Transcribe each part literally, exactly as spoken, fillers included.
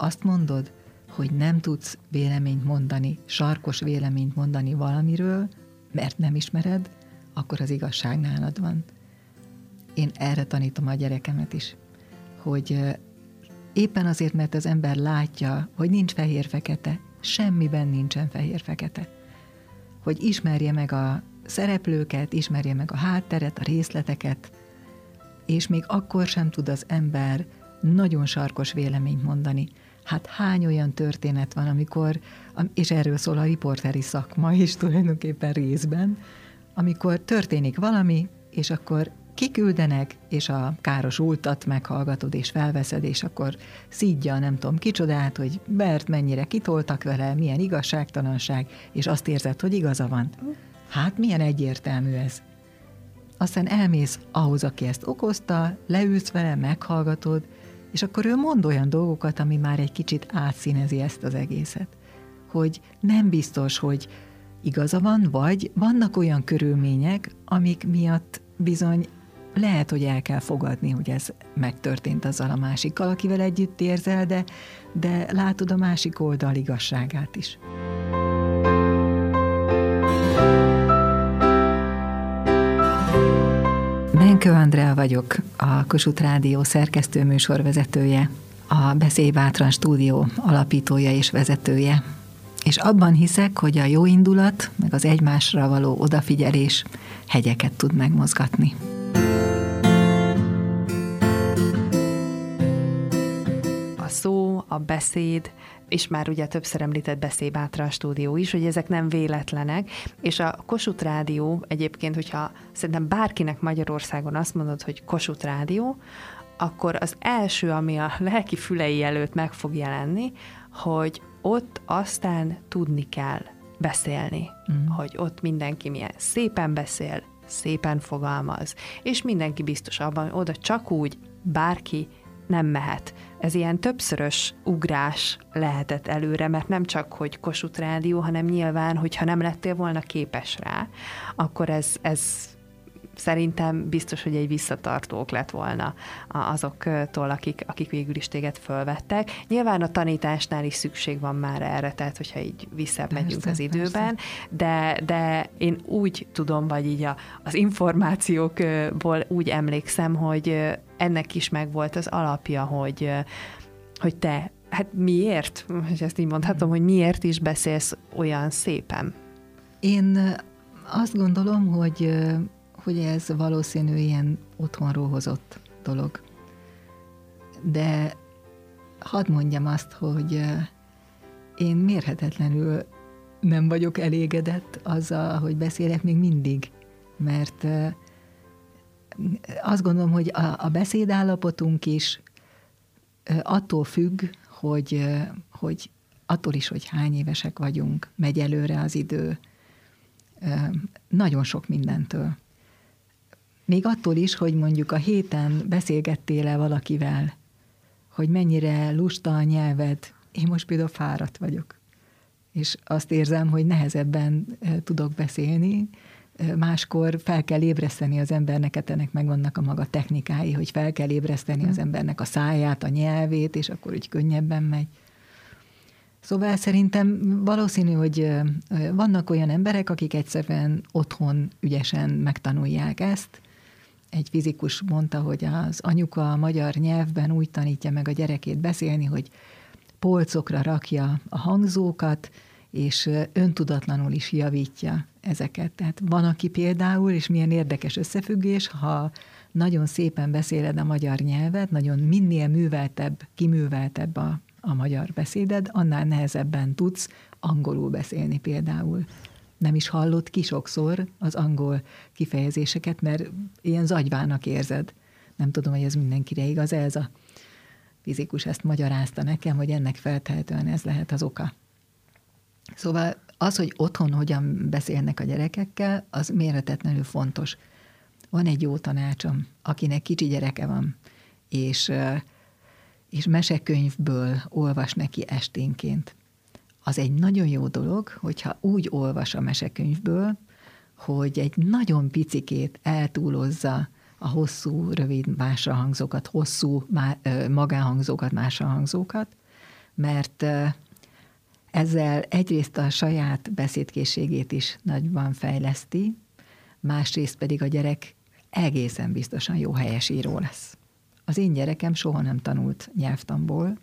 azt mondod, hogy nem tudsz véleményt mondani, sarkos véleményt mondani valamiről, mert nem ismered, akkor az igazság nálad van. Én erre tanítom a gyerekemet is, hogy éppen azért, mert az ember látja, hogy nincs fehér-fekete, semmiben nincsen fehér-fekete. Hogy ismerje meg a szereplőket, ismerje meg a hátteret, a részleteket, és még akkor sem tud az ember nagyon sarkos véleményt mondani. Hát hány olyan történet van, amikor, és erről szól a riporteri szakma is tulajdonképpen részben, amikor történik valami, és akkor kiküldenek, és a károsultat meghallgatod, és felveszed, és akkor szídja nem tudom kicsodát, hogy mert mennyire kitoltak vele, milyen igazságtalanság, és azt érzed, hogy igaza van. Hát milyen egyértelmű ez. Aztán elmész ahhoz, aki ezt okozta, leülsz vele, meghallgatod, és akkor ő mond olyan dolgokat, ami már egy kicsit átszínezi ezt az egészet. Hogy nem biztos, hogy igaza van, vagy vannak olyan körülmények, amik miatt bizony lehet, hogy el kell fogadni, hogy ez megtörtént azzal a másikkal, akivel együtt érzel, de, de látod a másik oldal igazságát is. Benkő Andrea vagyok, a Kossuth Rádió szerkesztő műsorvezetője, a Beszélj Bátran stúdió alapítója és vezetője. És abban hiszek, hogy a jó indulat, meg az egymásra való odafigyelés hegyeket tud megmozgatni. A szó, a beszéd, és már ugye többször említett Beszélj Bátran stúdió is, hogy ezek nem véletlenek, és a Kossuth Rádió egyébként, hogyha szerintem bárkinek Magyarországon azt mondod, hogy Kossuth Rádió, akkor az első, ami a lelki fülei előtt meg fog jelenni, hogy ott aztán tudni kell beszélni, mm. hogy ott mindenki milyen szépen beszél, szépen fogalmaz, és mindenki biztos abban, hogy oda csak úgy bárki nem mehet. Ez ilyen többszörös ugrás lehetett előre, mert nem csak, hogy Kossuth Rádió, hanem nyilván, hogyha nem lettél volna képes rá, akkor ez, ez szerintem biztos, hogy egy visszatartók lett volna azoktól, akik, akik végül is téged fölvettek. Nyilván a tanításnál is szükség van már erre, tehát hogyha így visszamegyünk az időben, de, de én úgy tudom, vagy így a, az információkból úgy emlékszem, hogy ennek is megvolt az alapja, hogy, hogy te, hát miért, és ezt így mondhatom, hogy miért is beszélsz olyan szépen? Én azt gondolom, hogy hogy ez valószínű ilyen otthonról hozott dolog. De hadd mondjam azt, hogy én mérhetetlenül nem vagyok elégedett azzal, hogy beszélek még mindig, mert azt gondolom, hogy a beszédállapotunk is attól függ, hogy, hogy attól is, hogy hány évesek vagyunk, megy előre az idő, nagyon sok mindentől. Még attól is, hogy mondjuk a héten beszélgettél-e valakivel, hogy mennyire lusta a nyelved, én most például fáradt vagyok. És azt érzem, hogy nehezebben tudok beszélni, máskor fel kell ébreszteni az embernek, ennek megvannak a maga technikái, hogy fel kell ébreszteni az embernek a száját, a nyelvét, és akkor úgy könnyebben megy. Szóval szerintem valószínű, hogy vannak olyan emberek, akik egyszerűen otthon ügyesen megtanulják ezt. Egy fizikus mondta, hogy az anyuka a magyar nyelvben úgy tanítja meg a gyerekét beszélni, hogy polcokra rakja a hangzókat, és öntudatlanul is javítja ezeket. Tehát van, aki például, és milyen érdekes összefüggés, ha nagyon szépen beszéled a magyar nyelvet, nagyon minél műveltebb, kiműveltebb a, a magyar beszéded, annál nehezebben tudsz angolul beszélni például. Nem is hallod ki sokszor az angol kifejezéseket, mert ilyen zagyvának érzed. Nem tudom, hogy ez mindenkire igaz, ez a fizikus ezt magyarázta nekem, hogy ennek feltehetően ez lehet az oka. Szóval az, hogy otthon hogyan beszélnek a gyerekekkel, az mérhetetlenül fontos. Van egy jó tanácsom, akinek kicsi gyereke van, és, és mesekönyvből olvas neki esténként. Az egy nagyon jó dolog, hogyha úgy olvas a mesekönyvből, hogy egy nagyon picikét eltúlozza a hosszú, rövid másrahangzókat, hosszú magánhangzókat, másrahangzókat, mert ezzel egyrészt a saját beszédkészségét is nagyban fejleszti, másrészt pedig a gyerek egészen biztosan jó helyesíró lesz. Az én gyerekem soha nem tanult nyelvtanból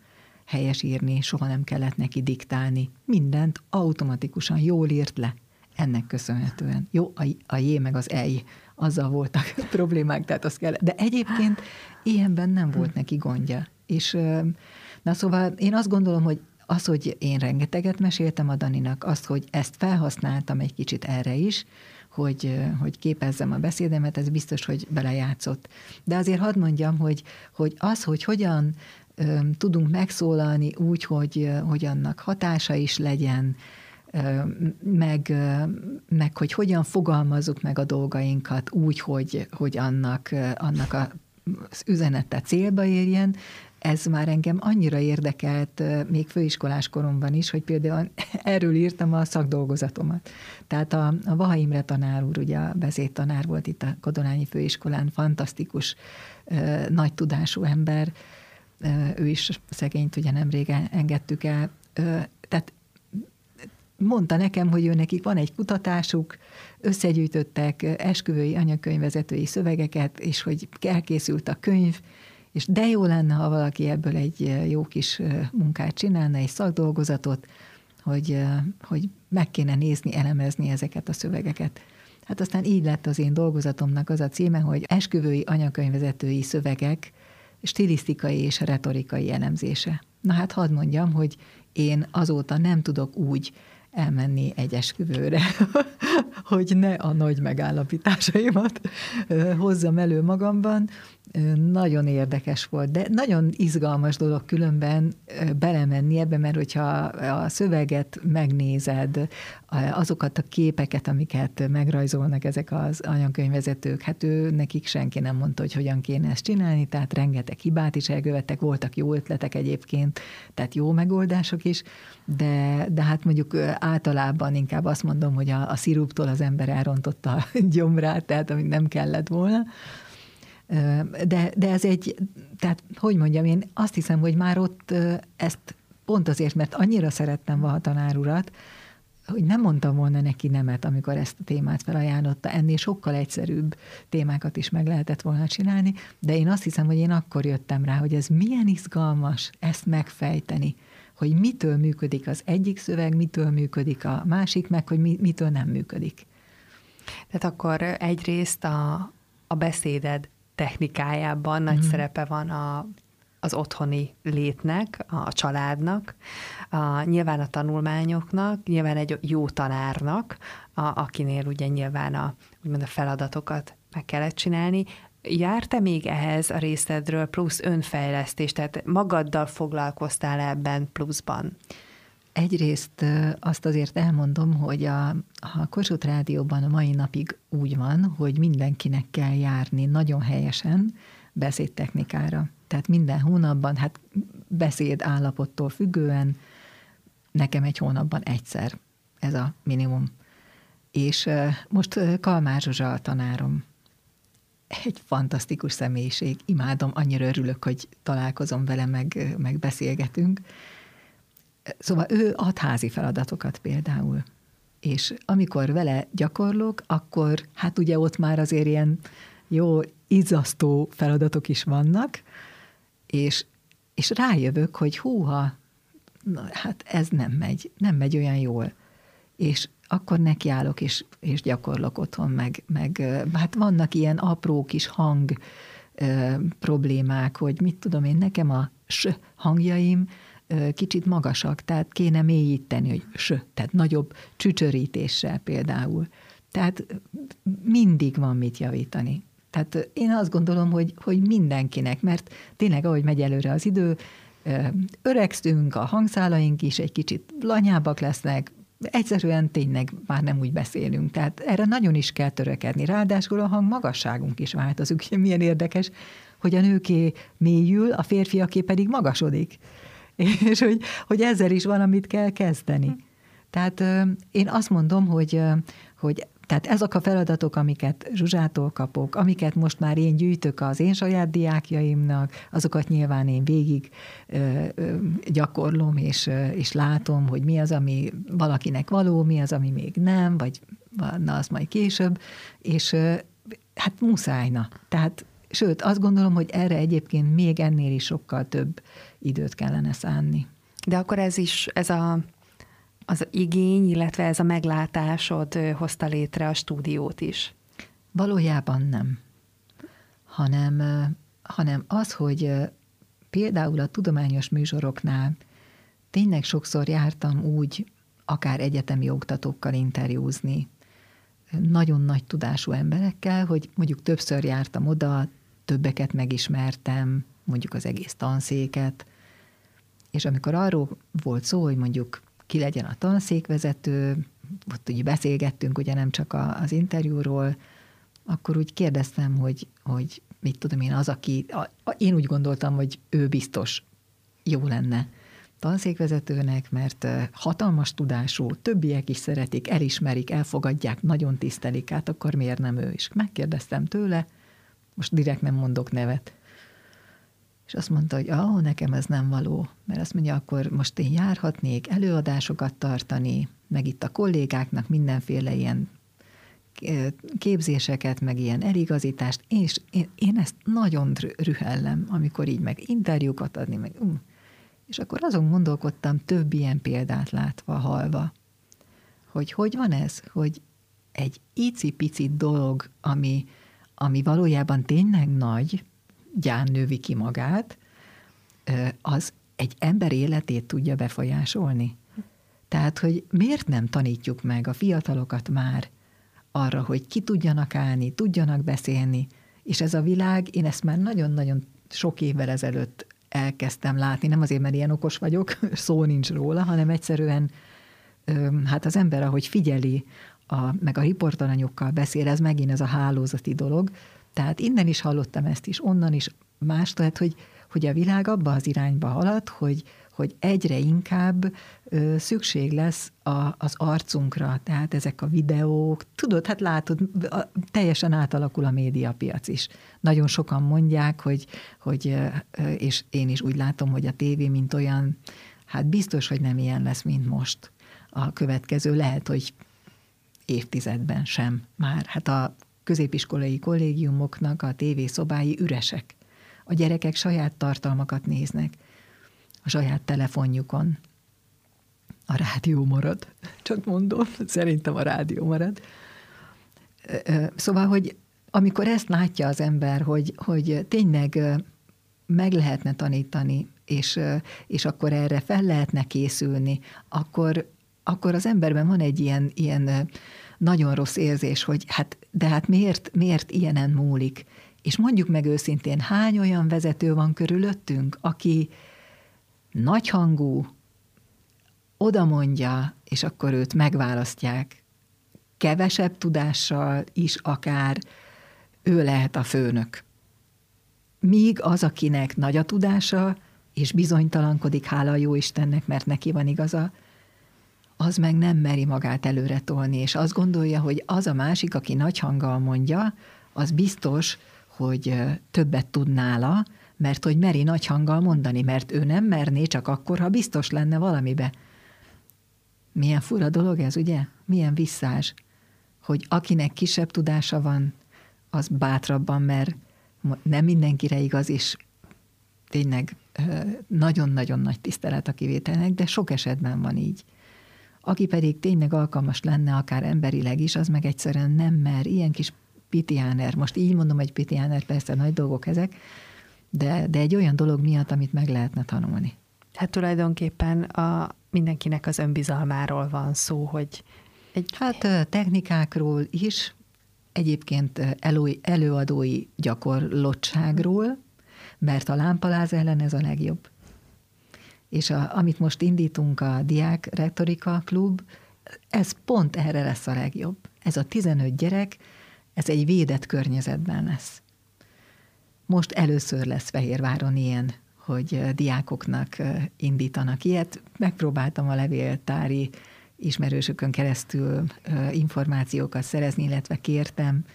helyesírni, soha nem kellett neki diktálni. Mindent automatikusan jól írt le. Ennek köszönhetően. Jó, a J meg az E-j. Azzal voltak problémák, tehát az kell. De egyébként ilyenben nem volt neki gondja. És na szóval én azt gondolom, hogy az, hogy én rengeteget meséltem a Daninak, az, hogy ezt felhasználtam egy kicsit erre is, hogy, hogy képezzem a beszédemet, ez biztos, hogy belejátszott. De azért hadd mondjam, hogy, hogy az, hogy hogyan öm, tudunk megszólalni úgy, hogy, hogy annak hatása is legyen, öm, meg, öm, meg hogy hogyan fogalmazzuk meg a dolgainkat úgy, hogy, hogy annak, annak a, az üzenete célba érjen, ez már engem annyira érdekelt még főiskolás koromban is, hogy például erről írtam a szakdolgozatomat. Tehát a, a Vaha Imre tanár úr, ugye a beszédtanár volt itt a Kodolányi Főiskolán, fantasztikus, nagy tudású ember, ő is szegényt ugye nemrég engedtük el. Tehát mondta nekem, hogy ő nekik van egy kutatásuk, összegyűjtöttek esküvői, anyakönyvvezetői szövegeket, és hogy elkészült a könyv, és de jó lenne, ha valaki ebből egy jó kis munkát csinálna, egy szakdolgozatot, hogy, hogy meg kéne nézni, elemezni ezeket a szövegeket. Hát aztán így lett az én dolgozatomnak az a címe, hogy esküvői anyakönyvvezetői szövegek stilisztikai és retorikai elemzése. Na hát hadd mondjam, hogy én azóta nem tudok úgy elmenni egy esküvőre, hogy ne a nagy megállapításaimat hozzam elő magamban. Nagyon érdekes volt, de nagyon izgalmas dolog különben belemenni ebbe, mert hogyha a szöveget megnézed, azokat a képeket, amiket megrajzolnak ezek az anyakönyvvezetők, hát ő, nekik senki nem mondta, hogy hogyan kéne ezt csinálni, tehát rengeteg hibát is elkövettek, voltak jó ötletek egyébként, tehát jó megoldások is, de, de hát mondjuk általában inkább azt mondom, hogy a, a sziruptól az ember elrontotta a gyomrát, tehát amit nem kellett volna. De, de ez egy, tehát hogy mondjam, én azt hiszem, hogy már ott ezt pont azért, mert annyira szerettem Vaha tanár urat, hogy nem mondtam volna neki nemet, amikor ezt a témát felajánlotta, ennél sokkal egyszerűbb témákat is meg lehetett volna csinálni, de én azt hiszem, hogy én akkor jöttem rá, hogy ez milyen izgalmas ezt megfejteni, hogy mitől működik az egyik szöveg, mitől működik a másik, meg hogy mi, mitől nem működik. Tehát akkor egyrészt a, a beszéded technikájában nagy mm-hmm. szerepe van a, az otthoni létnek, a családnak, a, nyilván a tanulmányoknak, nyilván egy jó tanárnak, a, akinél ugye nyilván a, úgymond a feladatokat meg kellett csinálni. Jár-e még ehhez a részedről plusz önfejlesztés, tehát magaddal foglalkoztál ebben pluszban? Egyrészt azt azért elmondom, hogy a, a Kossuth Rádióban a mai napig úgy van, hogy mindenkinek kell járni nagyon helyesen beszédtechnikára. Tehát minden hónapban, hát beszéd állapottól függően, nekem egy hónapban egyszer. Ez a minimum. És most Kalmár Zsuzsa a tanárom. Egy fantasztikus személyiség. Imádom, annyira örülök, hogy találkozom vele, meg, meg beszélgetünk. Szóval ő ad házi feladatokat például, és amikor vele gyakorlok, akkor hát ugye ott már azért ilyen jó, izzasztó feladatok is vannak, és, és rájövök, hogy húha, hát ez nem megy, nem megy olyan jól. És akkor nekiállok, és, és gyakorlok otthon, meg, meg hát vannak ilyen apró kis hang ö, problémák, hogy mit tudom én, nekem a s hangjaim kicsit magasak, tehát kéne mélyíteni, hogy s, tehát nagyobb csücsörítéssel például. Tehát mindig van mit javítani. Tehát én azt gondolom, hogy, hogy mindenkinek, mert tényleg, ahogy megy előre az idő, öregszünk, a hangszálaink is egy kicsit lanyábbak lesznek, egyszerűen tényleg már nem úgy beszélünk. Tehát erre nagyon is kell törekedni. Ráadásul a hang magasságunk is változik. Milyen érdekes, hogy a nőké mélyül, a férfiaké pedig magasodik. És hogy, hogy ezzel is valamit kell kezdeni. Hm. Tehát ö, én azt mondom, hogy, ö, hogy Tehát ezek a feladatok, amiket Zsuzsától kapok, amiket most már én gyűjtök az én saját diákjaimnak, azokat nyilván én végig ö, ö, gyakorlom, és, ö, és látom, hogy mi az, ami valakinek való, mi az, ami még nem, vagy na, az majd később, és ö, hát muszájna. Tehát, sőt, azt gondolom, hogy erre egyébként még ennél is sokkal több időt kellene szánni. De akkor ez is, ez a... az igény, illetve ez a meglátásod hozta létre a stúdiót is? Valójában nem. Hanem, hanem az, hogy például a tudományos műsoroknál tényleg sokszor jártam úgy, akár egyetemi oktatókkal interjúzni, nagyon nagy tudású emberekkel, hogy mondjuk többször jártam oda, többeket megismertem, mondjuk az egész tanszéket, és amikor arról volt szó, hogy mondjuk ki legyen a tanszékvezető, ott ugye beszélgettünk, ugye nem csak a, az interjúról, akkor úgy kérdeztem, hogy, hogy mit tudom én, az, aki, a, a, én úgy gondoltam, hogy ő biztos jó lenne tanszékvezetőnek, mert hatalmas tudású, többiek is szeretik, elismerik, elfogadják, nagyon tisztelik, hát akkor miért nem ő is? Megkérdeztem tőle, most direkt nem mondok nevet. És azt mondta, hogy ah, nekem ez nem való, mert azt mondja, akkor most én járhatnék előadásokat tartani, meg itt a kollégáknak mindenféle ilyen képzéseket, meg ilyen eligazítást, és én, én ezt nagyon rühellem, amikor így meg interjúkat adni, meg um. És akkor azon gondolkodtam, több ilyen példát látva, hallva, hogy hogy van ez, hogy egy icipici dolog, ami, ami valójában tényleg nagy, gyán növi ki magát, az egy ember életét tudja befolyásolni. Tehát, hogy miért nem tanítjuk meg a fiatalokat már arra, hogy ki tudjanak állni, tudjanak beszélni, és ez a világ, én ezt már nagyon-nagyon sok évvel ezelőtt elkezdtem látni, nem azért, mert ilyen okos vagyok, szó nincs róla, hanem egyszerűen hát az ember, ahogy figyeli, a, meg a riportalanyokkal beszél, ez megint ez a hálózati dolog. Tehát innen is hallottam ezt is, onnan is más, tehát, hogy, hogy a világ abba az irányba halad, hogy, hogy egyre inkább ö, szükség lesz a, az arcunkra, tehát ezek a videók, tudod, hát látod, a, teljesen átalakul a médiapiac is. Nagyon sokan mondják, hogy, hogy ö, és én is úgy látom, hogy a tévé, mint olyan, hát biztos, hogy nem ilyen lesz, mint most. A következő lehet, hogy évtizedben sem már. Hát a középiskolai kollégiumoknak a tévészobái üresek. A gyerekek saját tartalmakat néznek. A saját telefonjukon. A rádió marad. Csak mondom, szerintem a rádió marad. Szóval, hogy amikor ezt látja az ember, hogy, hogy tényleg meg lehetne tanítani, és, és akkor erre fel lehetne készülni, akkor, akkor az emberben van egy ilyen, ilyen nagyon rossz érzés, hogy hát, de hát miért, miért ilyenen múlik? És mondjuk meg őszintén, hány olyan vezető van körülöttünk, aki nagyhangú, oda mondja, és akkor őt megválasztják. Kevesebb tudással is akár ő lehet a főnök. Míg az, akinek nagy a tudása, és bizonytalankodik, hála a jó Istennek, mert neki van igaza, az meg nem meri magát előre tolni, és azt gondolja, hogy az a másik, aki nagy hanggal mondja, az biztos, hogy többet tud nála, mert hogy meri nagy hanggal mondani, mert ő nem merné csak akkor, ha biztos lenne valamibe. Milyen fura dolog ez, ugye? Milyen visszás, hogy akinek kisebb tudása van, az bátrabban mer, nem mindenkire igaz, és tényleg nagyon-nagyon nagy tisztelet a kivételnek, de sok esetben van így. Aki pedig tényleg alkalmas lenne, akár emberileg is, az meg egyszerűen nem mer. Ilyen kis pitiáner, most így mondom, egy pitiáner, persze nagy dolgok ezek, de, de egy olyan dolog miatt, amit meg lehetne tanulni. Hát tulajdonképpen a, mindenkinek az önbizalmáról van szó, hogy... Egy... Hát technikákról is, egyébként elő, előadói gyakorlottságról, mert a lámpaláz ellen ez a legjobb. És a, amit most indítunk, a Diák Retorika Klub, ez pont erre lesz a legjobb. Ez a tizenöt gyerek, ez egy védett környezetben lesz. Most először lesz Fehérváron ilyen, hogy diákoknak indítanak ilyet. Megpróbáltam a levéltári ismerősökön keresztül információkat szerezni, illetve kértem.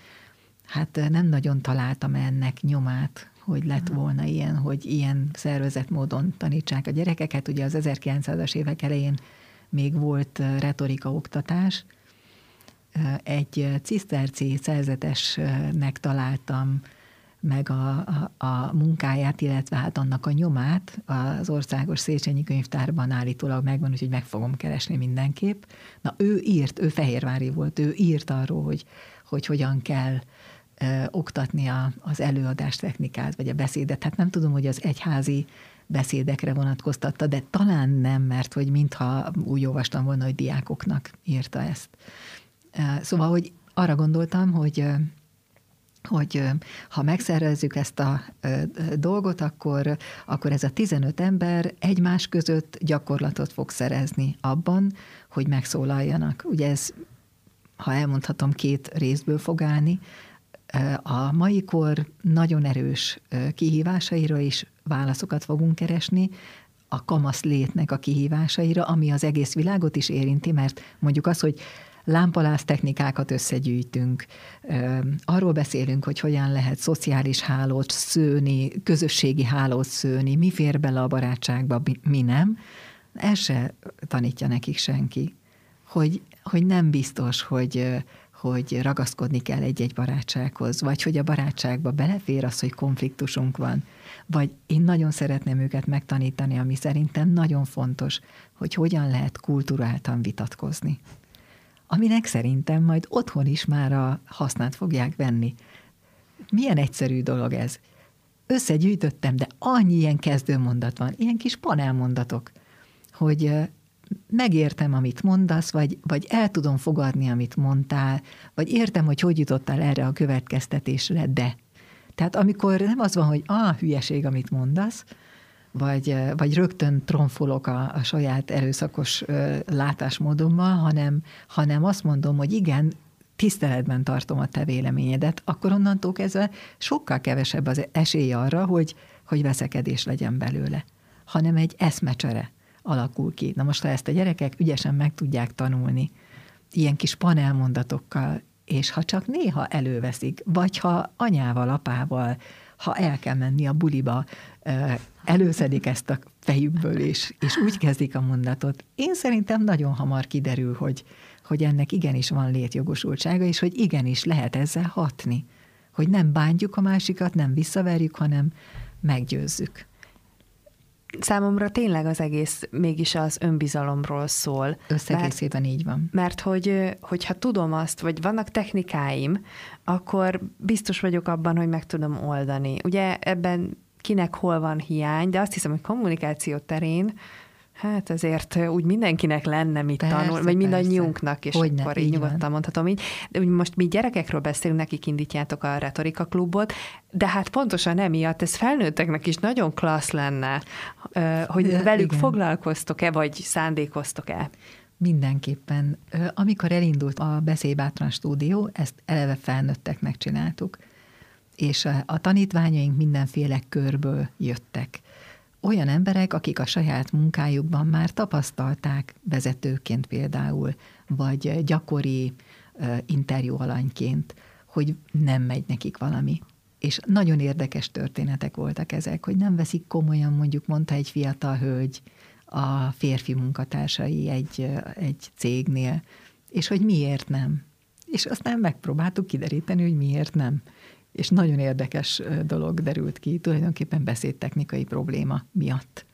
Hát nem nagyon találtam ennek nyomát, hogy lett volna ilyen, hogy ilyen szervezett módon tanítsák a gyerekeket. Ugye az ezerkilencszázas évek elején még volt retorika oktatás. Egy ciszterci szerzetesnek találtam meg a, a, a munkáját, illetve hát annak a nyomát az Országos Széchenyi Könyvtárban állítólag megvan, úgyhogy meg fogom keresni mindenképp. Na ő írt, ő fehérvári volt, ő írt arról, hogy, hogy hogyan kell ö, oktatni a, az előadás technikát, vagy a beszédet. Hát nem tudom, hogy az egyházi beszédekre vonatkoztatta, de talán nem, mert hogy mintha úgy olvastam volna, hogy diákoknak írta ezt. Szóval, hogy arra gondoltam, hogy hogy ha megszervezzük ezt a dolgot, akkor, akkor ez a tizenöt ember egymás között gyakorlatot fog szerezni abban, hogy megszólaljanak. Ugye ez, ha elmondhatom, két részből fog állni. A mai kor nagyon erős kihívásaira is válaszokat fogunk keresni, a kamasz létnek a kihívásaira, ami az egész világot is érinti, mert mondjuk az, hogy lámpalász technikákat összegyűjtünk, arról beszélünk, hogy hogyan lehet szociális hálót szőni, közösségi hálót szőni, mi fér bele a barátságba, mi nem. El se tanítja nekik senki, hogy, hogy nem biztos, hogy, hogy ragaszkodni kell egy-egy barátsághoz, vagy hogy a barátságba belefér az, hogy konfliktusunk van. Vagy én nagyon szeretném őket megtanítani, ami szerintem nagyon fontos, hogy hogyan lehet kulturáltan vitatkozni, aminek szerintem majd otthon is már a hasznát fogják venni. Milyen egyszerű dolog ez. Összegyűjtöttem, de annyi ilyen kezdőmondat van, ilyen kis panelmondatok, hogy megértem, amit mondasz, vagy, vagy el tudom fogadni, amit mondtál, vagy értem, hogy hogy jutottál erre a következtetésre, de. Tehát amikor nem az van, hogy ah, hülyeség, amit mondasz, vagy, vagy rögtön tromfolok a, a saját erőszakos ö, látásmódommal, hanem, hanem azt mondom, hogy igen, tiszteletben tartom a te véleményedet, akkor onnantól kezdve sokkal kevesebb az esély arra, hogy, hogy veszekedés legyen belőle, hanem egy eszmecsere alakul ki. Na most, ha ezt a gyerekek ügyesen meg tudják tanulni, ilyen kis panelmondatokkal, és ha csak néha előveszik, vagy ha anyával, apával, ha el kell menni a buliba, előszedik ezt a fejükből, és, és úgy kezdik a mondatot. Én szerintem nagyon hamar kiderül, hogy, hogy ennek igenis van létjogosultsága, és hogy igenis lehet ezzel hatni. Hogy nem bántjuk a másikat, nem visszaverjük, hanem meggyőzzük. Számomra tényleg az egész mégis az önbizalomról szól. Összegészében így van. Mert hogy, hogyha tudom azt, vagy vannak technikáim, akkor biztos vagyok abban, hogy meg tudom oldani. Ugye ebben kinek hol van hiány, de azt hiszem, hogy kommunikáció terén, hát azért úgy mindenkinek lenne mit persze, tanul, vagy mindannyiunknak, és hogyne, akkor így, így nyugodtan van. Mondhatom így. De úgy most mi gyerekekről beszélünk, nekik indítjátok a Retorika Klubot, de hát pontosan emiatt ez felnőtteknek is nagyon klassz lenne, hogy de, velük igen. Foglalkoztok-e, vagy szándékoztok-e? Mindenképpen. Amikor elindult a Beszélj Bátran stúdió, ezt eleve felnőtteknek csináltuk, és a tanítványaink mindenféle körből jöttek. Olyan emberek, akik a saját munkájukban már tapasztalták vezetőként például, vagy gyakori uh, interjú alanyként, hogy nem megy nekik valami. És nagyon érdekes történetek voltak ezek, hogy nem veszik komolyan, mondjuk mondta egy fiatal hölgy a férfi munkatársai egy, egy cégnél, és hogy miért nem. És aztán megpróbáltuk kideríteni, hogy miért nem. És nagyon érdekes dolog derült ki, tulajdonképpen beszédtechnikai probléma miatt.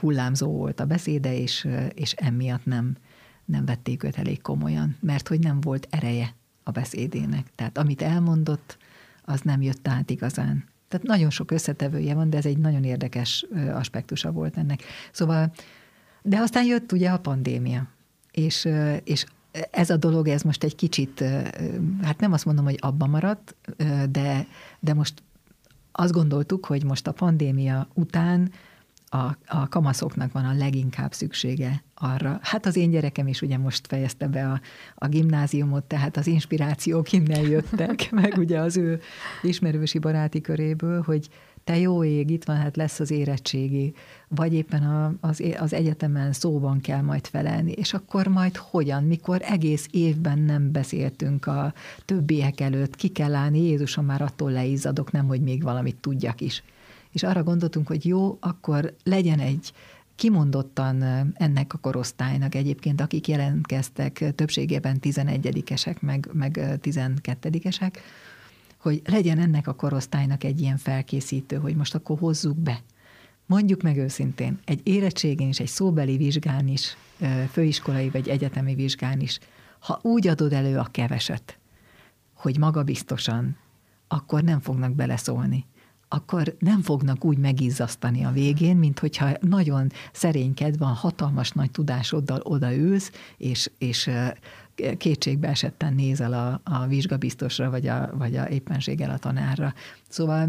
Hullámzó volt a beszéde, és, és emiatt nem, nem vették őt elég komolyan, mert hogy nem volt ereje a beszédének. Tehát amit elmondott, az nem jött át igazán. Tehát nagyon sok összetevője van, de ez egy nagyon érdekes aspektusa volt ennek. Szóval, de aztán jött ugye a pandémia, és, és ez a dolog, ez most egy kicsit, hát nem azt mondom, hogy abba maradt, de, de most azt gondoltuk, hogy most a pandémia után a, a kamaszoknak van a leginkább szüksége arra. Hát az én gyerekem is ugye most fejezte be a, a gimnáziumot, tehát az inspirációk innen jöttek, meg ugye az ő ismerősi baráti köréből, hogy te jó ég, itt van, hát lesz az érettségi, vagy éppen a, az, az egyetemen szóban kell majd felelni, és akkor majd hogyan, mikor egész évben nem beszéltünk a többiek előtt, ki kell állni, Jézusom, már attól leizzadok, nem, hogy még valamit tudjak is. És arra gondoltunk, hogy jó, akkor legyen egy kimondottan ennek a korosztálynak egyébként, akik jelentkeztek, többségében tizenegyedikesek, meg, meg tizenkettedikesek, hogy legyen ennek a korosztálynak egy ilyen felkészítő, hogy most akkor hozzuk be. Mondjuk meg őszintén, egy érettségén is, egy szóbeli vizsgán is, főiskolai vagy egyetemi vizsgán is, ha úgy adod elő a keveset, hogy magabiztosan, akkor nem fognak beleszólni. Akkor nem fognak úgy megizzasztani a végén, mint hogyha nagyon szerényked van, hatalmas nagy tudásoddal odaülsz, és, és kétségbe esetten nézel a, a vizsgabiztosra, vagy a, vagy a éppenséggel a tanárra. Szóval,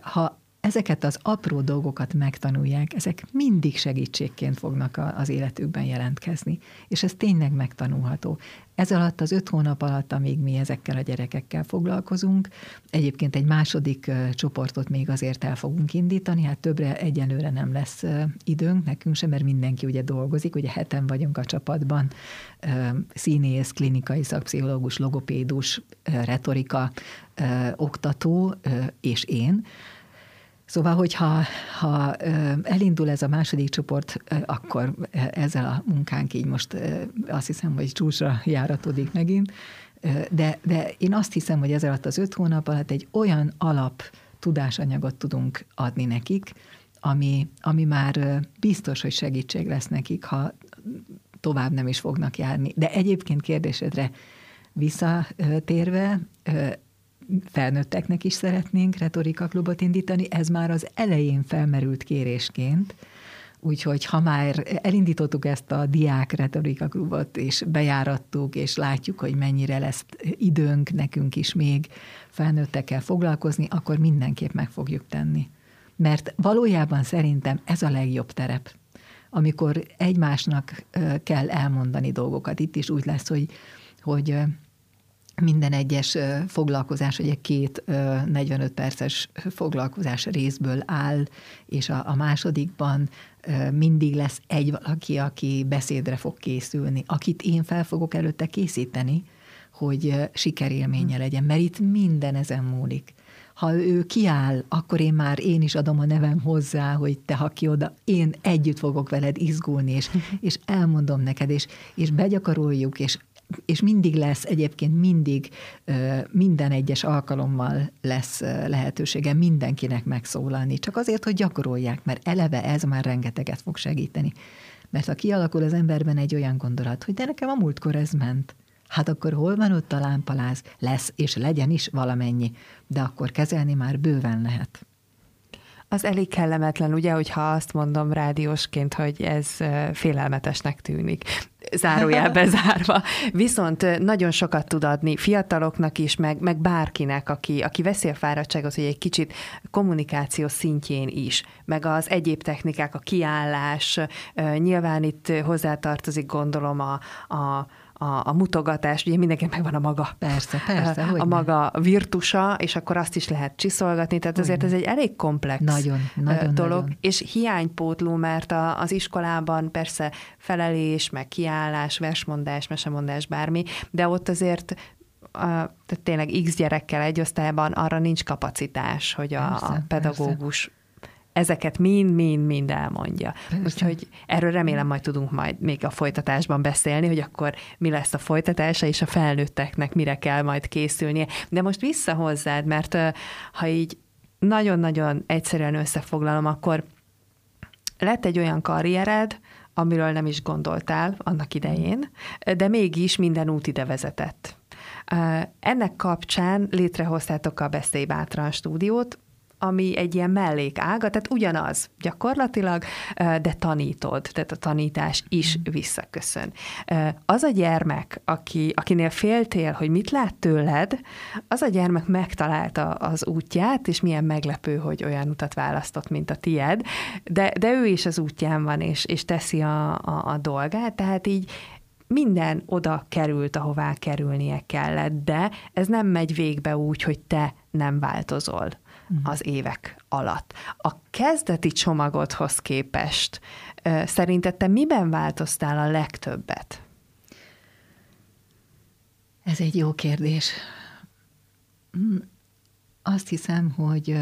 ha ezeket az apró dolgokat megtanulják, ezek mindig segítségként fognak az életükben jelentkezni, és ez tényleg megtanulható. Ez alatt, az öt hónap alatt, amíg mi ezekkel a gyerekekkel foglalkozunk, egyébként egy második csoportot még azért el fogunk indítani, hát többre egyenlőre nem lesz időnk, nekünk sem, mert mindenki ugye dolgozik, ugye heten vagyunk a csapatban, színész, klinikai szakpszichológus, logopédus, retorika, oktató és én. Szóval, hogyha ha elindul ez a második csoport, akkor ezzel a munkánk így most azt hiszem, hogy csúcsra járatodik megint, de, de én azt hiszem, hogy ez alatt az öt hónap alatt egy olyan alap tudásanyagot tudunk adni nekik, ami, ami már biztos, hogy segítség lesz nekik, ha tovább nem is fognak járni. De egyébként kérdésedre visszatérve, felnőtteknek is szeretnénk Retorika Klubot indítani, ez már az elején felmerült kérésként, úgyhogy ha már elindítottuk ezt a Diák Retorika Klubot, és bejárattuk, és látjuk, hogy mennyire lesz időnk nekünk is még felnőttekkel foglalkozni, akkor mindenképp meg fogjuk tenni. Mert valójában szerintem ez a legjobb terep, amikor egymásnak kell elmondani dolgokat. Itt is úgy lesz, hogy, hogy minden egyes foglalkozás, ugye két negyvenöt perces foglalkozás részből áll, és a, a másodikban mindig lesz egy valaki, aki beszédre fog készülni, akit én fel fogok előtte készíteni, hogy sikerélménye legyen, mert itt minden ezen múlik. Ha ő kiáll, akkor én már én is adom a nevem hozzá, hogy te, ha ki oda, én együtt fogok veled izgulni, és, és elmondom neked, és, és begyakoroljuk, és és mindig lesz, egyébként mindig minden egyes alkalommal lesz lehetősége mindenkinek megszólalni. Csak azért, hogy gyakorolják, mert eleve ez már rengeteget fog segíteni. Mert ha kialakul az emberben egy olyan gondolat, hogy de nekem a múltkor ez ment, hát akkor hol van ott a lámpaláz? Lesz, és legyen is valamennyi, de akkor kezelni már bőven lehet. Az elég kellemetlen, ugye, hogyha azt mondom rádiósként, hogy ez félelmetesnek tűnik. Zárójelbe zárva. Viszont nagyon sokat tud adni fiataloknak is, meg, meg bárkinek, aki, aki veszi a fáradtságot, hogy egy kicsit kommunikáció szintjén is, meg az egyéb technikák, a kiállás, nyilván itt hozzátartozik, gondolom, a, a A, a mutogatás, ugye mindenkinek megvan a maga. Persze, persze. A, a maga virtusa, és akkor azt is lehet csiszolgatni, tehát hogy azért nem. Ez egy elég komplex nagyon, nagyon, dolog, nagyon. És hiánypótló, mert a, az iskolában persze felelés, meg kiállás, versmondás, mesemondás, bármi, de ott azért a, tényleg x gyerekkel egy osztályban arra nincs kapacitás, hogy a, persze, a pedagógus persze. Ezeket mind-mind-mind elmondja. Persze. Úgyhogy erről remélem majd tudunk majd még a folytatásban beszélni, hogy akkor mi lesz a folytatása, és a felnőtteknek mire kell majd készülnie. De most vissza hozzád, mert ha így nagyon-nagyon egyszerűen összefoglalom, akkor lett egy olyan karriered, amiről nem is gondoltál annak idején, de mégis minden út ide vezetett. Ennek kapcsán létrehoztátok a Beszélj Bátran stúdiót, ami egy ilyen mellékága, tehát ugyanaz gyakorlatilag, de tanítod, tehát a tanítás is visszaköszön. Az a gyermek, aki, akinél féltél, hogy mit lát tőled, az a gyermek megtalálta az útját, és milyen meglepő, hogy olyan utat választott, mint a tied, de, de ő is az útján van, és, és teszi a, a, a dolgát, tehát így minden oda került, ahová kerülnie kellett, de ez nem megy végbe úgy, hogy te nem változol az évek alatt. A kezdeti csomagodhoz képest szerinted te miben változtál a legtöbbet? Ez egy jó kérdés. Azt hiszem, hogy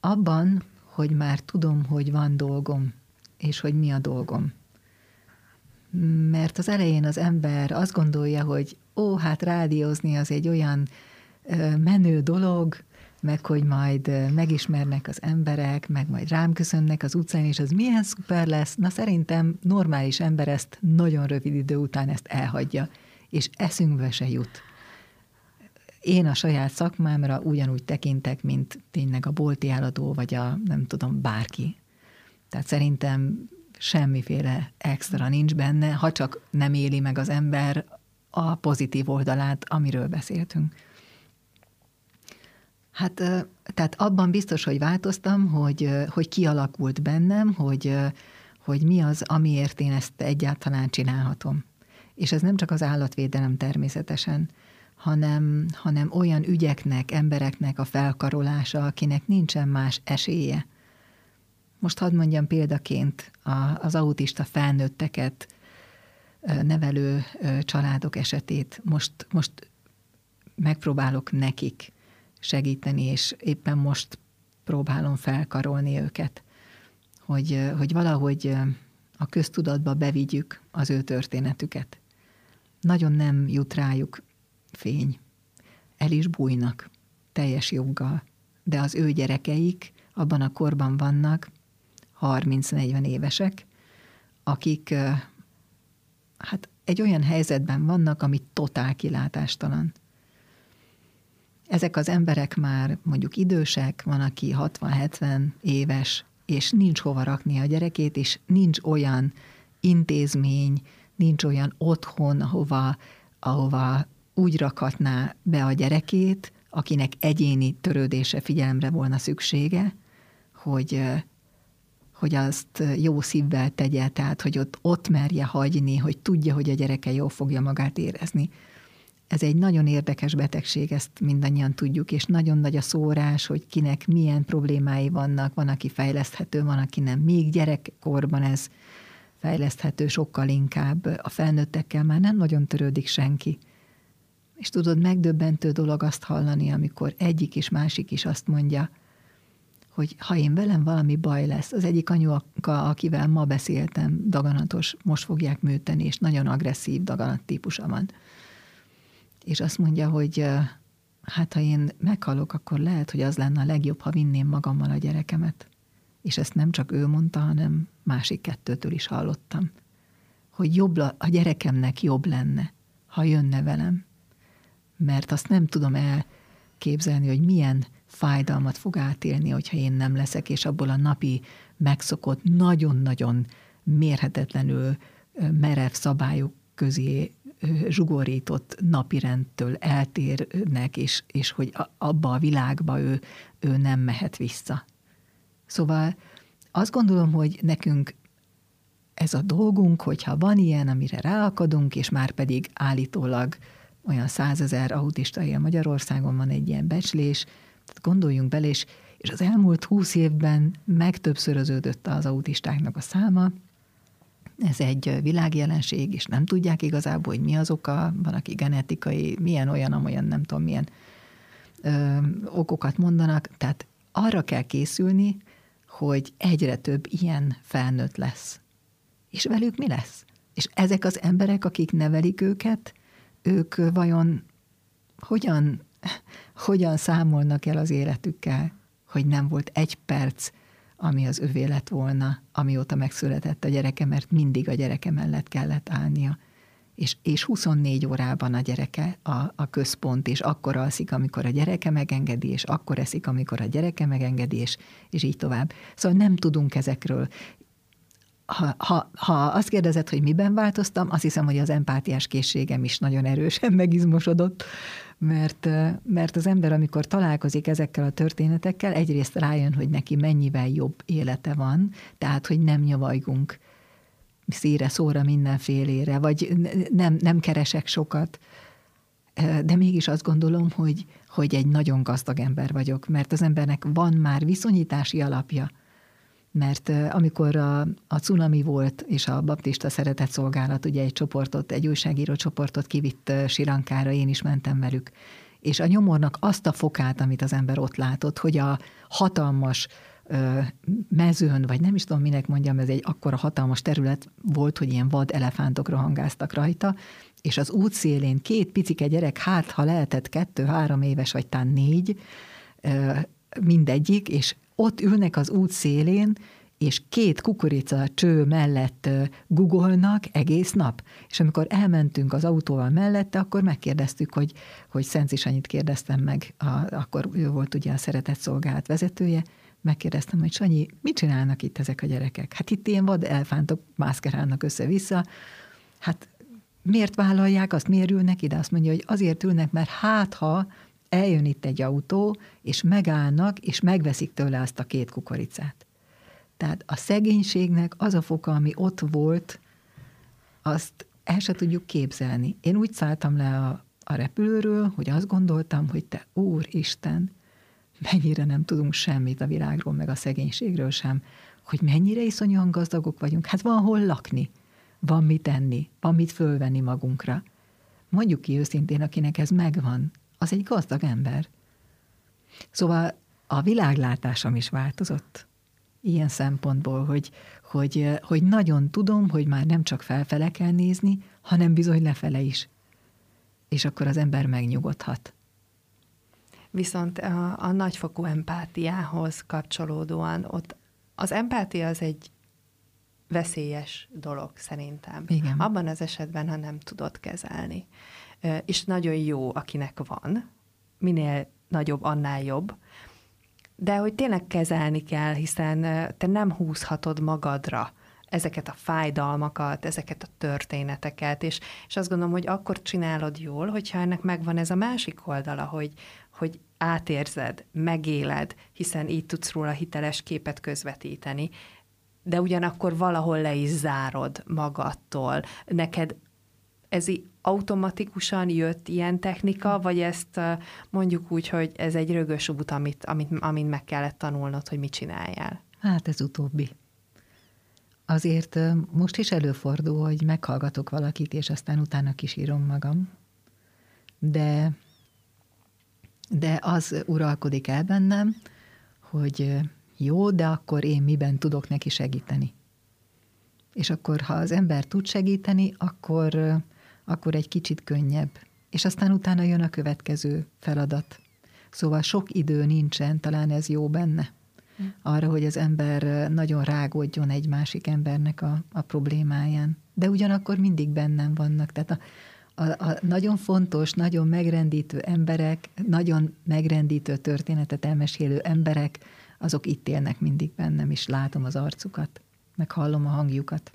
abban, hogy már tudom, hogy van dolgom, és hogy mi a dolgom. Mert az elején az ember azt gondolja, hogy ó, hát rádiózni az egy olyan menő dolog, meg hogy majd megismernek az emberek, meg majd rám köszönnek az utcán, és az milyen szuper lesz. Na szerintem normális ember ezt nagyon rövid idő után ezt elhagyja, és eszünkbe se jut. Én a saját szakmámra ugyanúgy tekintek, mint tényleg a bolti eladó, vagy a nem tudom, bárki. Tehát szerintem semmiféle extra nincs benne, ha csak nem éli meg az ember a pozitív oldalát, amiről beszéltünk. Hát, tehát abban biztos, hogy változtam, hogy, hogy kialakult bennem, hogy, hogy mi az, amiért én ezt egyáltalán csinálhatom. És ez nem csak az állatvédelem természetesen, hanem, hanem olyan ügyeknek, embereknek a felkarolása, akinek nincsen más esélye. Most hadd mondjam példaként az autista felnőtteket nevelő családok esetét. Most, most megpróbálok nekik segíteni, és éppen most próbálom felkarolni őket, hogy, hogy valahogy a köztudatba bevigyük az ő történetüket. Nagyon nem jut rájuk fény. El is bújnak, teljes joggal. De az ő gyerekeik abban a korban vannak, harminc-negyven évesek, akik hát egy olyan helyzetben vannak, ami totál kilátástalan. Ezek az emberek már mondjuk idősek, van, aki hatvan-hetven éves, és nincs hova rakni a gyerekét, és nincs olyan intézmény, nincs olyan otthon, ahova, ahova úgy rakhatná be a gyerekét, akinek egyéni törődése, figyelemre volna szüksége, hogy, hogy azt jó szívvel tegye, tehát hogy ott, ott merje hagyni, hogy tudja, hogy a gyereke jól fogja magát érezni. Ez egy nagyon érdekes betegség, ezt mindannyian tudjuk, és nagyon nagy a szórás, hogy kinek milyen problémái vannak, van, aki fejleszthető, van, aki nem. Még gyerekkorban ez fejleszthető sokkal inkább. A felnőttekkel már nem nagyon törődik senki. És tudod, megdöbbentő dolog azt hallani, amikor egyik és másik is azt mondja, hogy ha én velem valami baj lesz, az egyik anyuka, akivel ma beszéltem, daganatos, most fogják műteni, és nagyon agresszív daganat típusa van. És azt mondja, hogy hát ha én meghalok, akkor lehet, hogy az lenne a legjobb, ha vinném magammal a gyerekemet. És ezt nem csak ő mondta, hanem másik kettőtől is hallottam. Hogy jobb a, a gyerekemnek jobb lenne, ha jönne velem. Mert azt nem tudom elképzelni, hogy milyen fájdalmat fog átélni, hogyha én nem leszek, és abból a napi megszokott, nagyon-nagyon mérhetetlenül merev szabályok közé zsugorított napirendtől eltérnek, és, és hogy abba a világba ő, ő nem mehet vissza. Szóval azt gondolom, hogy nekünk ez a dolgunk, hogyha van ilyen, amire ráakadunk, és már pedig állítólag olyan százezer autista él Magyarországon, van egy ilyen becslés, tehát gondoljunk bele, és, és az elmúlt húsz évben megtöbbszöröződött az autistáknak a száma. Ez egy világjelenség, és nem tudják igazából, hogy mi az oka, van, aki genetikai, milyen olyan, amolyan, nem tudom, milyen ö, okokat mondanak. Tehát arra kell készülni, hogy egyre több ilyen felnőtt lesz. És velük mi lesz? És ezek az emberek, akik nevelik őket, ők vajon hogyan, hogyan számolnak el az életükkel, hogy nem volt egy perc, ami az övé lett volna, amióta megszületett a gyereke, mert mindig a gyereke mellett kellett állnia. és, és huszonnégy órában a gyereke a, a központ, és akkor alszik, amikor a gyereke megengedi, és akkor eszik, amikor a gyereke megengedi, és, és így tovább. Szóval nem tudunk ezekről. Ha, ha, ha azt kérdezed, hogy miben változtam, azt hiszem, hogy az empátiás készségem is nagyon erősen megizmosodott, mert, mert az ember, amikor találkozik ezekkel a történetekkel, egyrészt rájön, hogy neki mennyivel jobb élete van, tehát, hogy nem nyavajgunk szíre, szóra, mindenfélére, vagy nem, nem keresek sokat, de mégis azt gondolom, hogy, hogy egy nagyon gazdag ember vagyok, mert az embernek van már viszonyítási alapja, mert amikor a, a cunami volt, és a baptista szeretetszolgálat ugye egy csoportot, egy újságíró csoportot kivitt Sirankára, én is mentem velük, és a nyomornak azt a fokát, amit az ember ott látott, hogy a hatalmas ö, mezőn, vagy nem is tudom, minek mondjam, ez egy akkora hatalmas terület volt, hogy ilyen vad elefántok rohangáztak rajta, és az út szélén két picike gyerek, hát ha lehetett kettő-három éves, vagy tán négy, ö, mindegyik, és ott ülnek az út szélén, és két kukorica cső mellett googolnak egész nap. És amikor elmentünk az autóval mellette, akkor megkérdeztük, hogy, hogy Szenci Sanyit kérdeztem meg, a, akkor ő volt ugye a szeretetszolgálat vezetője, megkérdeztem, hogy Sanyi, mit csinálnak itt ezek a gyerekek? Hát itt ilyen vad elefántok mászkálnak össze-vissza. Hát miért vállalják azt, miért ülnek ide? Azt mondja, hogy azért ülnek, mert hát ha eljön itt egy autó, és megállnak, és megveszik tőle azt a két kukoricát. Tehát a szegénységnek az a foka, ami ott volt, azt el se tudjuk képzelni. Én úgy szálltam le a, a repülőről, hogy azt gondoltam, hogy te Úristen, mennyire nem tudunk semmit a világról, meg a szegénységről sem, hogy mennyire iszonyúan gazdagok vagyunk. Hát van hol lakni, van mit enni, van mit fölvenni magunkra. Mondjuk ki őszintén, akinek ez megvan, az egy gazdag ember. Szóval a világlátásom is változott ilyen szempontból, hogy, hogy, hogy nagyon tudom, hogy már nem csak felfele kell nézni, hanem bizony lefele is. És akkor az ember megnyugodhat. Viszont a, a nagyfokú empátiához kapcsolódóan ott az empátia az egy veszélyes dolog szerintem. Igen. Abban az esetben, ha nem tudod kezelni. És nagyon jó, akinek van. Minél nagyobb, annál jobb. De hogy tényleg kezelni kell, hiszen te nem húzhatod magadra ezeket a fájdalmakat, ezeket a történeteket, és, és azt gondolom, hogy akkor csinálod jól, hogyha ennek megvan ez a másik oldala, hogy, hogy átérzed, megéled, hiszen így tudsz róla hiteles képet közvetíteni, de ugyanakkor valahol le is zárod magadtól. Neked ez automatikusan jött ilyen technika, vagy ezt mondjuk úgy, hogy ez egy rögös út, amit, amit, amit meg kellett tanulnod, hogy mit csináljál? Hát ez utóbbi. Azért most is előfordul, hogy meghallgatok valakit, és aztán utána kisírom magam. De, de az uralkodik el bennem, hogy jó, de akkor én miben tudok neki segíteni. És akkor, ha az ember tud segíteni, akkor... akkor egy kicsit könnyebb. És aztán utána jön a következő feladat. Szóval sok idő nincsen, talán ez jó benne. Arra, hogy az ember nagyon rágódjon egy másik embernek a, a problémáján. De ugyanakkor mindig bennem vannak. Tehát a, a, a nagyon fontos, nagyon megrendítő emberek, nagyon megrendítő történetet elmesélő emberek, azok itt élnek mindig bennem, és látom az arcukat, meg hallom a hangjukat.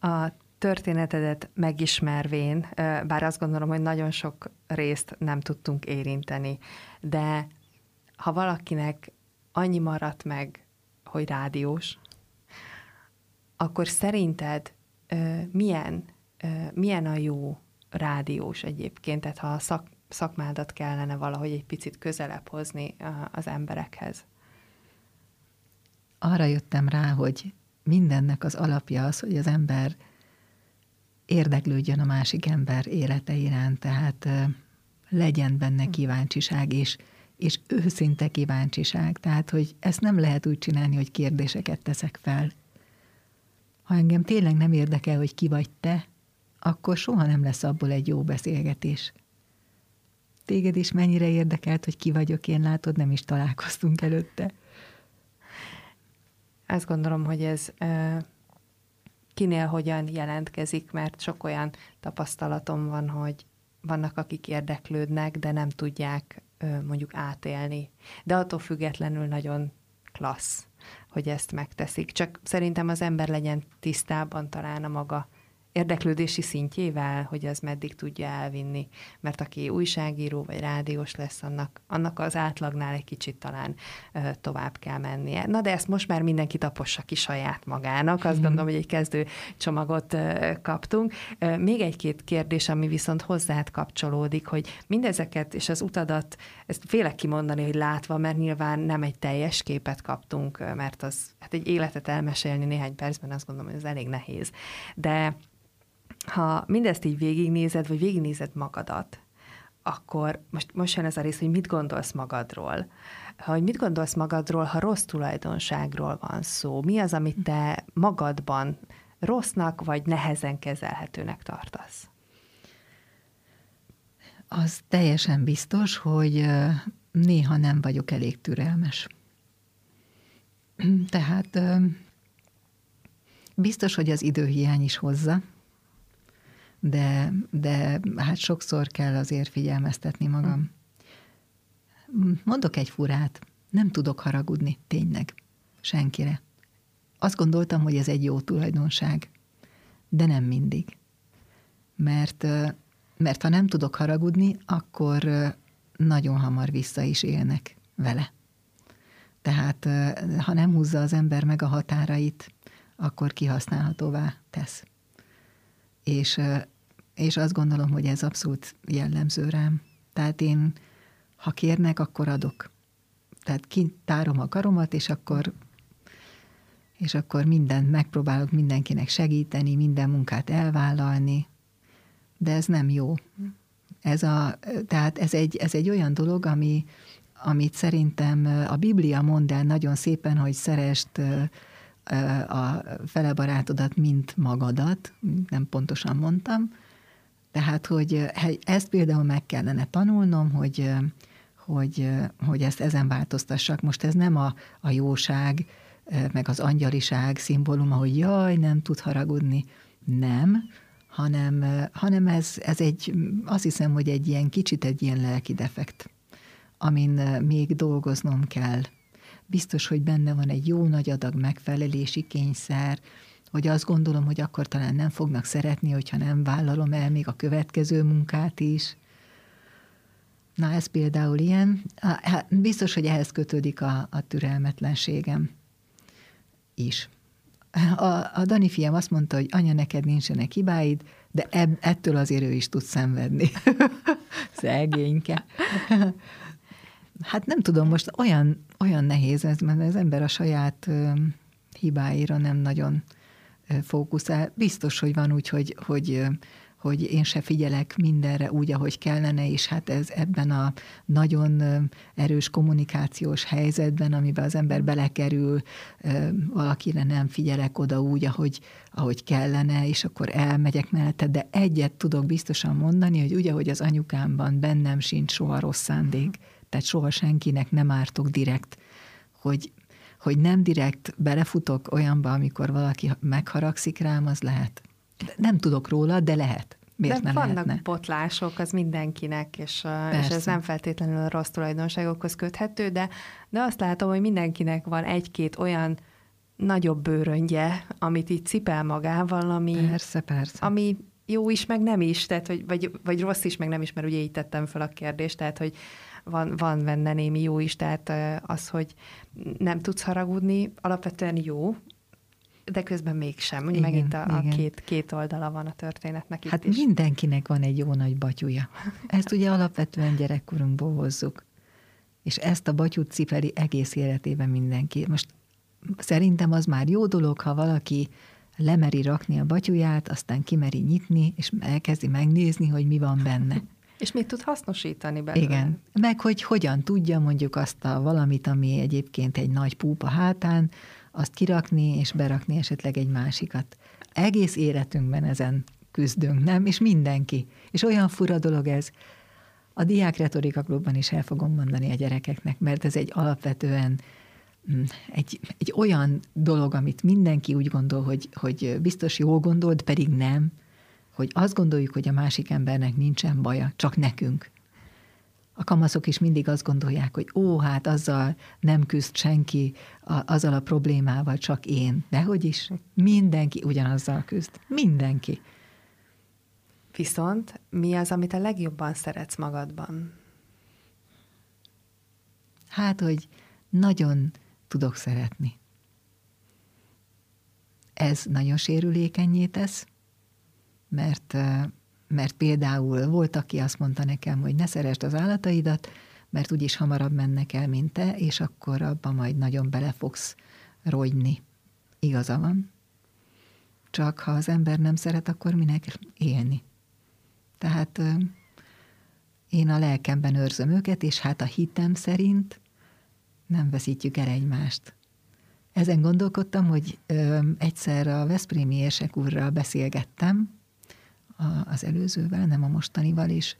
A történetedet megismervén, bár azt gondolom, hogy nagyon sok részt nem tudtunk érinteni, de ha valakinek annyi maradt meg, hogy rádiós, akkor szerinted milyen, milyen a jó rádiós egyébként? Tehát ha a szak, szakmádat kellene valahogy egy picit közelebb hozni az emberekhez. Arra jöttem rá, hogy mindennek az alapja az, hogy az ember érdeklődjön a másik ember élete iránt, tehát legyen benne kíváncsiság, és, és őszinte kíváncsiság. Tehát, hogy ezt nem lehet úgy csinálni, hogy kérdéseket teszek fel. Ha engem tényleg nem érdekel, hogy ki vagy te, akkor soha nem lesz abból egy jó beszélgetés. Téged is mennyire érdekelt, hogy ki vagyok én, látod, nem is találkoztunk előtte. Azt gondolom, hogy ez... Ö... kinél hogyan jelentkezik, mert sok olyan tapasztalatom van, hogy vannak, akik érdeklődnek, de nem tudják mondjuk átélni. De attól függetlenül nagyon klassz, hogy ezt megteszik. Csak szerintem az ember legyen tisztában talán a maga érdeklődési szintjével, hogy az meddig tudja elvinni. Mert aki újságíró vagy rádiós lesz, annak, annak az átlagnál egy kicsit talán ö, tovább kell mennie. Na de ezt most már mindenki tapossa ki saját magának. Azt gondolom, hogy egy kezdő csomagot ö, kaptunk. Ö, még egy-két kérdés, ami viszont hozzád kapcsolódik, hogy mindezeket és az utadat, ezt félek kimondani, hogy látva, mert nyilván nem egy teljes képet kaptunk, ö, mert az, hát egy életet elmesélni néhány percben, azt gondolom, hogy ez elég nehéz. De ha mindezt így végignézed, vagy végignézed magadat, akkor most, most jön ez a rész, hogy mit gondolsz magadról. Hogy mit gondolsz magadról, ha rossz tulajdonságról van szó? Mi az, amit te magadban rossznak, vagy nehezen kezelhetőnek tartasz? Az teljesen biztos, hogy néha nem vagyok elég türelmes. Tehát biztos, hogy az időhiány is hozza, De, de hát sokszor kell azért figyelmeztetni magam. Mondok egy furát, nem tudok haragudni, tényleg, senkire. Azt gondoltam, hogy ez egy jó tulajdonság, de nem mindig. Mert, mert ha nem tudok haragudni, akkor nagyon hamar vissza is élnek vele. Tehát ha nem húzza az ember meg a határait, akkor kihasználhatóvá tesz. És És azt gondolom, hogy ez abszolút jellemző rám. Tehát én, ha kérnek, akkor adok. Tehát kintárom a karomat, és akkor, és akkor mindent megpróbálok mindenkinek segíteni, minden munkát elvállalni, de ez nem jó. Ez a, tehát ez egy, ez egy olyan dolog, ami, amit szerintem a Biblia mond el nagyon szépen, hogy szerest a fele barátodat, mint magadat, nem pontosan mondtam. Tehát, hogy ezt például meg kellene tanulnom, hogy, hogy, hogy ezt ezen változtassak. Most ez nem a, a jóság, meg az angyaliság szimbóluma, hogy jaj, nem tud haragudni. Nem, hanem, hanem ez, ez egy, azt hiszem, hogy egy ilyen kicsit egy ilyen lelki defekt, amin még dolgoznom kell. Biztos, hogy benne van egy jó nagy adag megfelelési kényszer, hogy azt gondolom, hogy akkor talán nem fognak szeretni, hogyha nem vállalom el még a következő munkát is. Na, ez például ilyen. Hát biztos, hogy ehhez kötődik a, a türelmetlenségem is. A, a Dani fiam azt mondta, hogy anya, neked nincsenek hibáid, de eb, ettől azért ő is tud szenvedni. Szegényke. Hát nem tudom, most olyan, olyan nehéz ez, mert az ember a saját ö, hibáira nem nagyon fókuszál. Biztos, hogy van úgy, hogy, hogy, hogy én se figyelek mindenre úgy, ahogy kellene, és hát ez ebben a nagyon erős kommunikációs helyzetben, amiben az ember belekerül, valakire nem figyelek oda úgy, ahogy, ahogy kellene, és akkor elmegyek mellette, de egyet tudok biztosan mondani, hogy úgy, ahogy az anyukámban bennem sincs soha rossz szándék, tehát soha senkinek nem ártok direkt, hogy hogy nem direkt belefutok olyanba, amikor valaki megharagszik rám, az lehet. Nem tudok róla, de lehet. Miért de ne vannak lehetne? Botlások, az mindenkinek, és, és ez nem feltétlenül a rossz tulajdonságokhoz köthető, de, de azt látom, hogy mindenkinek van egy-két olyan nagyobb bőröngye, amit így cipel magával, ami, persze, persze. ami jó is, meg nem is, tehát, hogy, vagy, vagy rossz is, meg nem is, mert ugye így tettem fel a kérdést, tehát, hogy Van, van benne némi jó is, tehát az, hogy nem tudsz haragudni, alapvetően jó, de közben mégsem. Igen, megint a, a két, két oldala van a történetnek. Hát itt mindenkinek is van egy jó nagy batyuja. Ezt ugye alapvetően gyerekkorunkból hozzuk. És ezt a batyut cipeli egész életében mindenki. Most szerintem az már jó dolog, ha valaki lemeri rakni a batyuját, aztán kimeri nyitni, és elkezdi megnézni, hogy mi van benne. És mit tud hasznosítani belőle? Igen. Meg hogy hogyan tudja mondjuk azt a valamit, ami egyébként egy nagy púpa hátán, azt kirakni és berakni esetleg egy másikat. Egész életünkben ezen küzdünk, nem? És mindenki. És olyan fura dolog ez. A Diák Retorika Klubban is el fogom mondani a gyerekeknek, mert ez egy alapvetően egy, egy olyan dolog, amit mindenki úgy gondol, hogy, hogy biztos jól gondolt, pedig nem, hogy azt gondoljuk, hogy a másik embernek nincsen baja, csak nekünk. A kamaszok is mindig azt gondolják, hogy ó, hát azzal nem küzd senki, a, azzal a problémával, csak én. Dehogy is, mindenki ugyanazzal küzd. Mindenki. Viszont mi az, amit a legjobban szeretsz magadban? Hát, hogy nagyon tudok szeretni. Ez nagyon sérülékennyé tesz, mert... mert például volt, aki azt mondta nekem, hogy ne szeresd az állataidat, mert úgyis hamarabb mennek el, mint te, és akkor abba majd nagyon bele fogsz rogyni. Igaza van. Csak ha az ember nem szeret, akkor minek élni. Tehát euh, én a lelkemben őrzöm őket, és hát a hitem szerint nem veszítjük el egymást. Ezen gondolkodtam, hogy euh, egyszer a veszprémi érsek úrral beszélgettem, az előzővel, nem a mostanival is,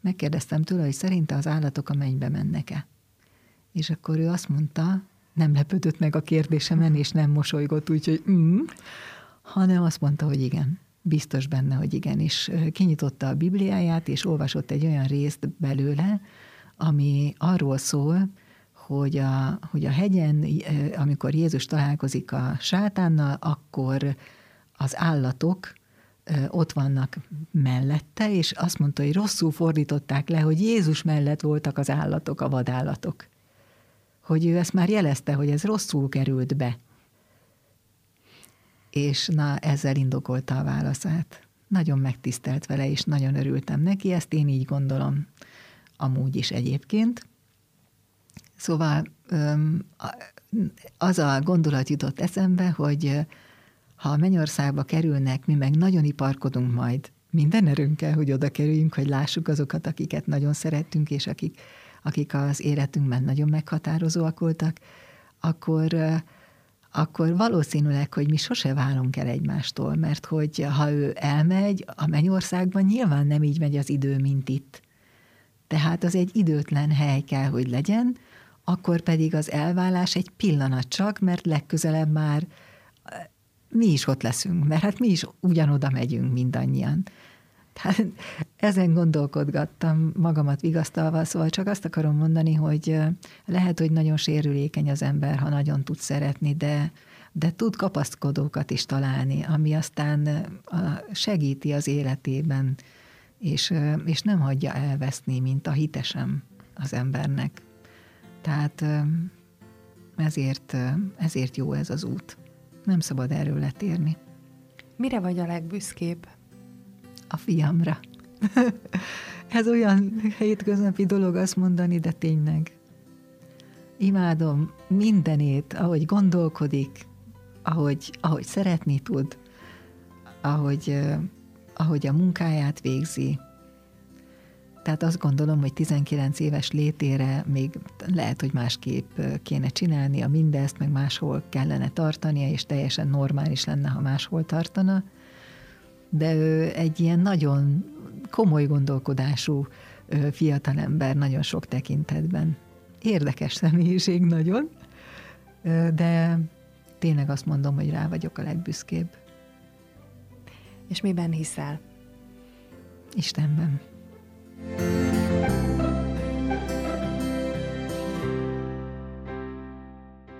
megkérdeztem tőle, hogy szerinte az állatok a mennybe mennek-e. És akkor ő azt mondta, nem lepődött meg a kérdésemen, és nem mosolygott, úgyhogy mm, hanem azt mondta, hogy igen. Biztos benne, hogy igen. És kinyitotta a Bibliáját, és olvasott egy olyan részt belőle, ami arról szól, hogy a, hogy a hegyen, amikor Jézus találkozik a sátánnal, akkor az állatok ott vannak mellette, és azt mondta, hogy rosszul fordították le, hogy Jézus mellett voltak az állatok, a vadállatok. Hogy ő ezt már jelezte, hogy ez rosszul került be. És na, ezzel indokolta a válaszát. Nagyon megtisztelt vele, és nagyon örültem neki, ezt én így gondolom amúgy is egyébként. Szóval az a gondolat jutott eszembe, hogy ha a Mennyországba kerülnek, mi meg nagyon iparkodunk majd minden erőnkkel, hogy oda kerüljünk, hogy lássuk azokat, akiket nagyon szerettünk, és akik, akik az életünkben nagyon meghatározóak voltak, akkor, akkor valószínűleg, hogy mi sose válunk el egymástól, mert hogy ha ő elmegy, a Mennyországban nyilván nem így megy az idő, mint itt. Tehát az egy időtlen hely kell, hogy legyen, akkor pedig az elválás egy pillanat csak, mert legközelebb már mi is ott leszünk, mert hát mi is ugyanoda megyünk mindannyian. Tehát ezen gondolkodgattam, magamat vigasztalva, szóval csak azt akarom mondani, hogy lehet, hogy nagyon sérülékeny az ember, ha nagyon tud szeretni, de, de tud kapaszkodókat is találni, ami aztán segíti az életében, és, és nem hagyja elveszni, mint a hitesem az embernek. Tehát ezért, ezért jó ez az út. Nem szabad erről letérni. Mire vagy a legbüszkébb? A fiamra. Ez olyan hétköznapi dolog azt mondani, de tényleg. Imádom mindenét, ahogy gondolkodik, ahogy, ahogy szeretni tud, ahogy, ahogy a munkáját végzi. Tehát azt gondolom, hogy tizenkilenc éves létére még lehet, hogy másképp kéne csinálnia mindezt, meg máshol kellene tartania, és teljesen normális lenne, ha máshol tartana. De ő egy ilyen nagyon komoly gondolkodású fiatalember nagyon sok tekintetben. Érdekes személyiség nagyon, de tényleg azt mondom, hogy rá vagyok a legbüszkébb. És miben hiszel? Istenben.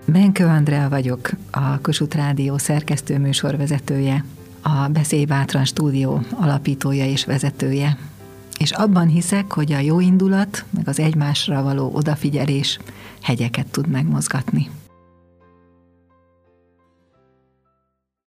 Benkő Andrea vagyok, a Kossuth Rádió szerkesztő műsorvezetője, a Beszélj Bátran stúdió alapítója és vezetője. És abban hiszek, hogy a jó indulat, meg az egymásra való odafigyelés hegyeket tud megmozgatni.